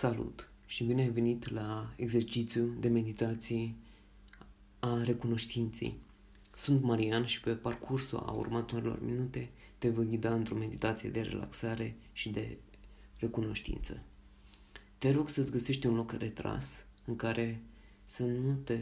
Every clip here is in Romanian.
Salut și bine ai venit la exercițiu de meditație a recunoștinței. Sunt Marian și pe parcursul a următoarelor minute te voi ghida într-o meditație de relaxare și de recunoștință. Te rog să-ți găsești un loc retras în care să nu te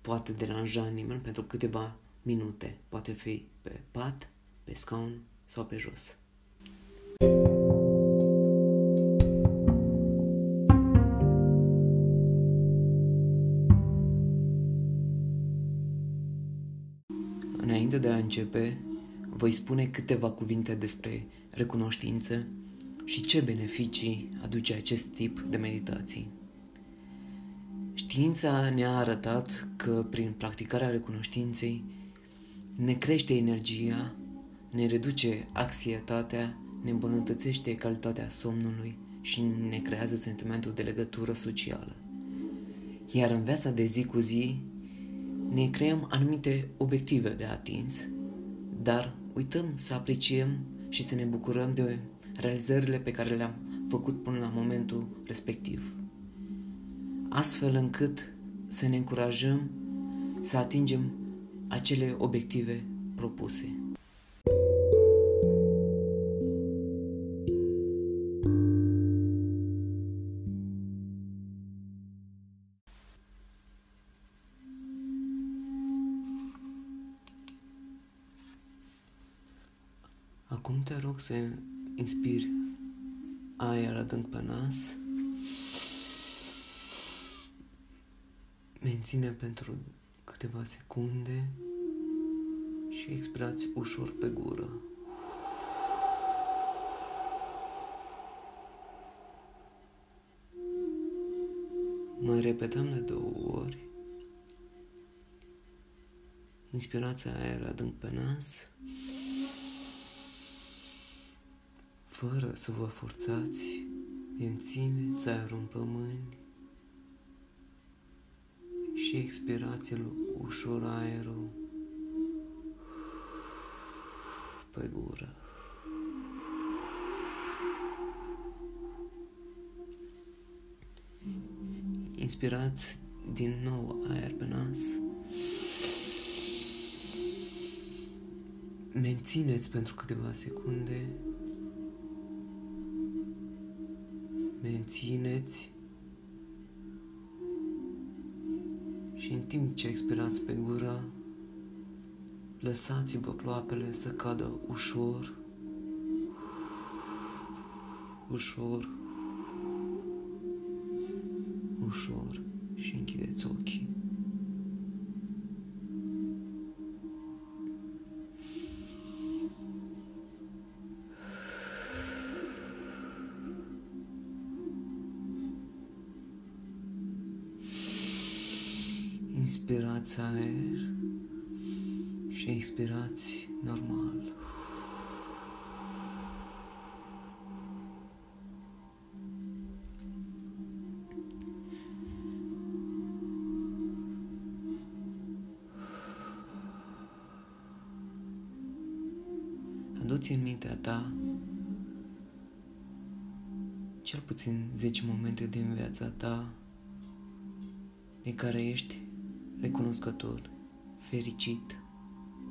poate deranja nimeni pentru câteva minute. Poate fi pe pat, pe scaun sau pe jos. Înainte de a începe, voi spune câteva cuvinte despre recunoștință și ce beneficii aduce acest tip de meditații. Știința ne-a arătat că prin practicarea recunoștinței ne crește energia, ne reduce anxietatea, ne îmbunătățește calitatea somnului și ne creează sentimentul de legătură socială. Iar în viața de zi cu zi ne creăm anumite obiective de atins, dar uităm să apreciem și să ne bucurăm de realizările pe care le-am făcut până la momentul respectiv, astfel încât să ne încurajăm să atingem acele obiective propuse. Acum te rog să inspiri aer adânc pe nas, menține pentru câteva secunde și expirați ușor pe gură. Mai repetăm de 2 ori. Inspirați aer adânc pe nas, fără să vă forțați, mențineți aerul în plămâni și expirați-l ușor aerul pe gură. Inspirați din nou aer pe nas. Mențineți pentru câteva secunde. Mențineți și în timp ce expirați pe gură, lăsați-vă ploapele să cadă ușor, ușor, ușor și închideți ochii. Inspirați aer și expirați normal. Aduți în mintea ta cel puțin 10 momente din viața ta de care ești recunoscător, fericit,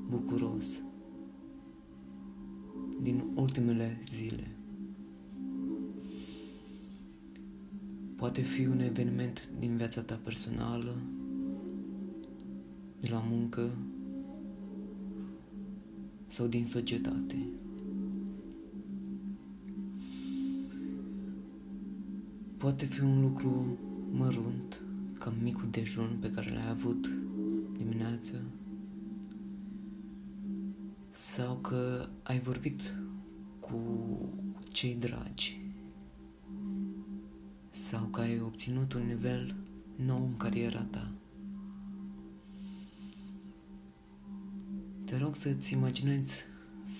bucuros din ultimele zile. Poate fi un eveniment din viața ta personală, de la muncă sau din societate. Poate fi un lucru mărunt, ca micul dejun pe care l-ai avut dimineața, sau că ai vorbit cu cei dragi, sau că ai obținut un nivel nou în cariera ta. Te rog să-ți imaginezi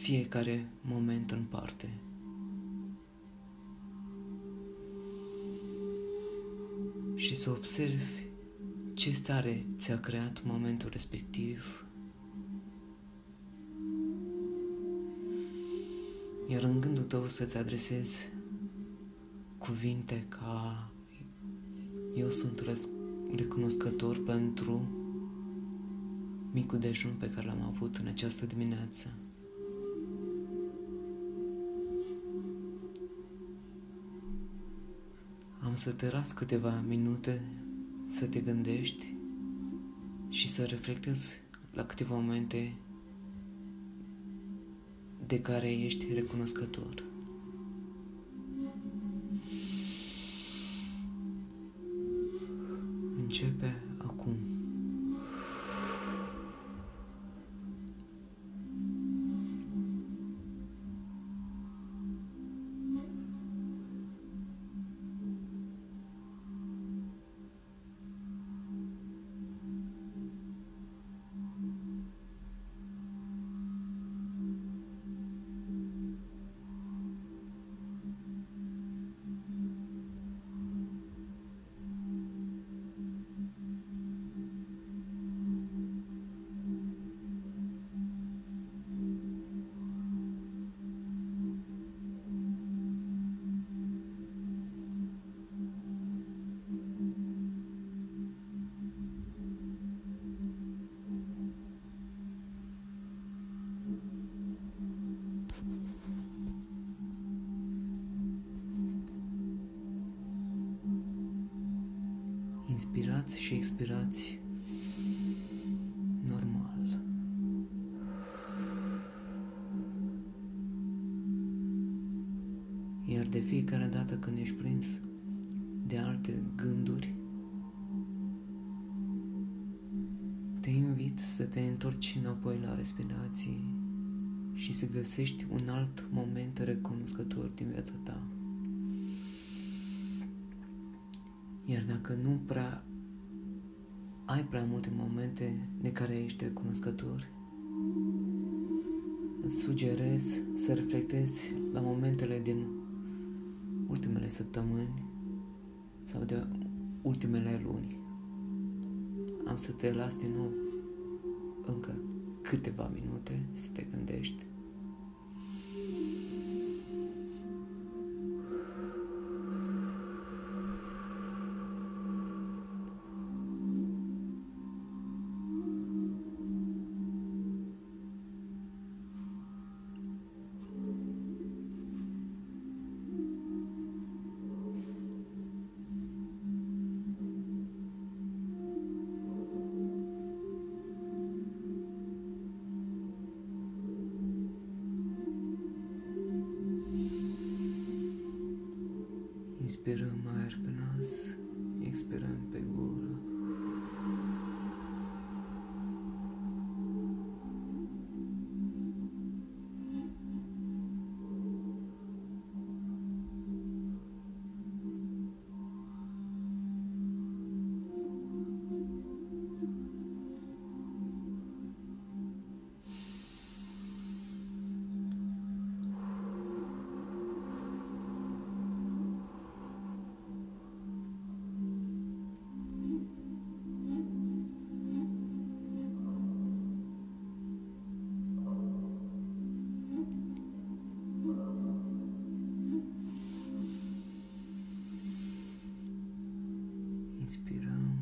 fiecare moment în parte. Și să observi ce stare ți-a creat momentul respectiv. Iar în gândul tău să-ți adresezi cuvinte ca eu sunt recunoscător pentru micul dejun pe care l-am avut în această dimineață. Am să te las câteva minute să te gândești și să reflectezi la câteva momente de care ești recunoscător. Începe acum. Inspirați și expirați normal. Iar de fiecare dată când ești prins de alte gânduri, te invit să te întorci înapoi la respirații și să găsești un alt moment recunoscător din viața ta. Iar dacă nu prea ai prea multe momente de care ești recunoscător, îți sugerez să reflectezi la momentele din ultimele săptămâni sau de ultimele luni. Am să te las din nou încă câteva minute să te gândești. Inspirăm aer pe nas, expirăm pe gură. Inspirăm,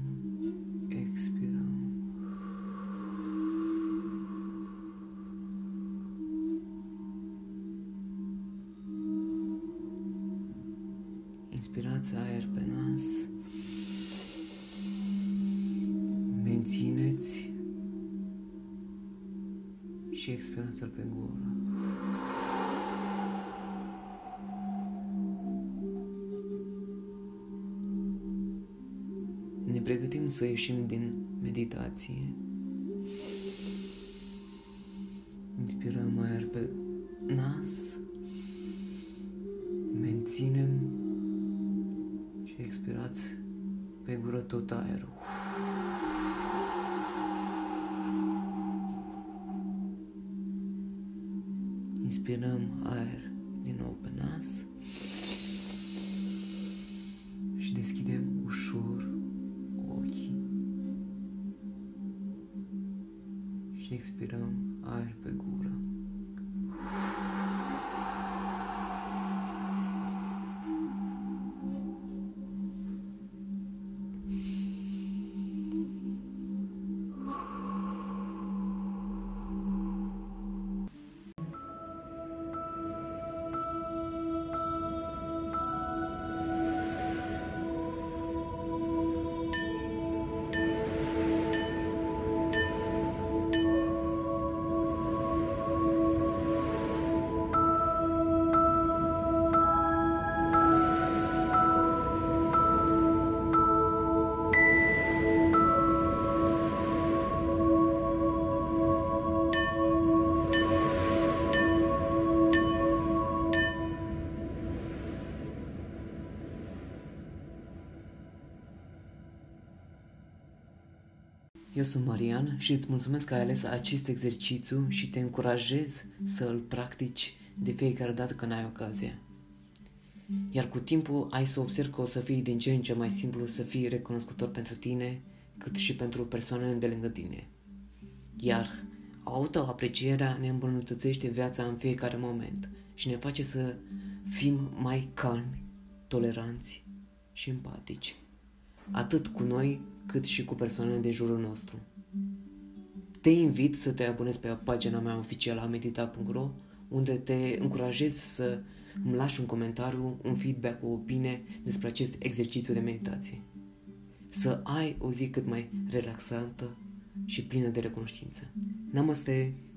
expirăm. Inspirați aer pe nas. Mențineți și expirați-l pe gură. Ne pregătim să ieșim din meditație. Inspirăm aer pe nas, menținem și expirați pe gură tot aerul. Inspirăm aer din nou pe nas și deschidem ușor ochii și expirăm aer pe gură. Eu sunt Marian și îți mulțumesc că ai ales acest exercițiu și te încurajez să îl practici de fiecare dată când ai ocazia. Iar cu timpul ai să observi că o să fii din ce în ce mai simplu să fii recunoscător pentru tine, cât și pentru persoanele de lângă tine. Iar autoaprecierea ne îmbunătățește viața în fiecare moment și ne face să fim mai calmi, toleranți și empatici, atât cu noi cât și cu persoanele de jurul nostru. Te invit să te abonezi pe pagina mea oficială amedita.ro, unde te încurajez să îmi lași un comentariu, un feedback, o opinie despre acest exercițiu de meditație. Să ai o zi cât mai relaxantă și plină de recunoștință. Namaste!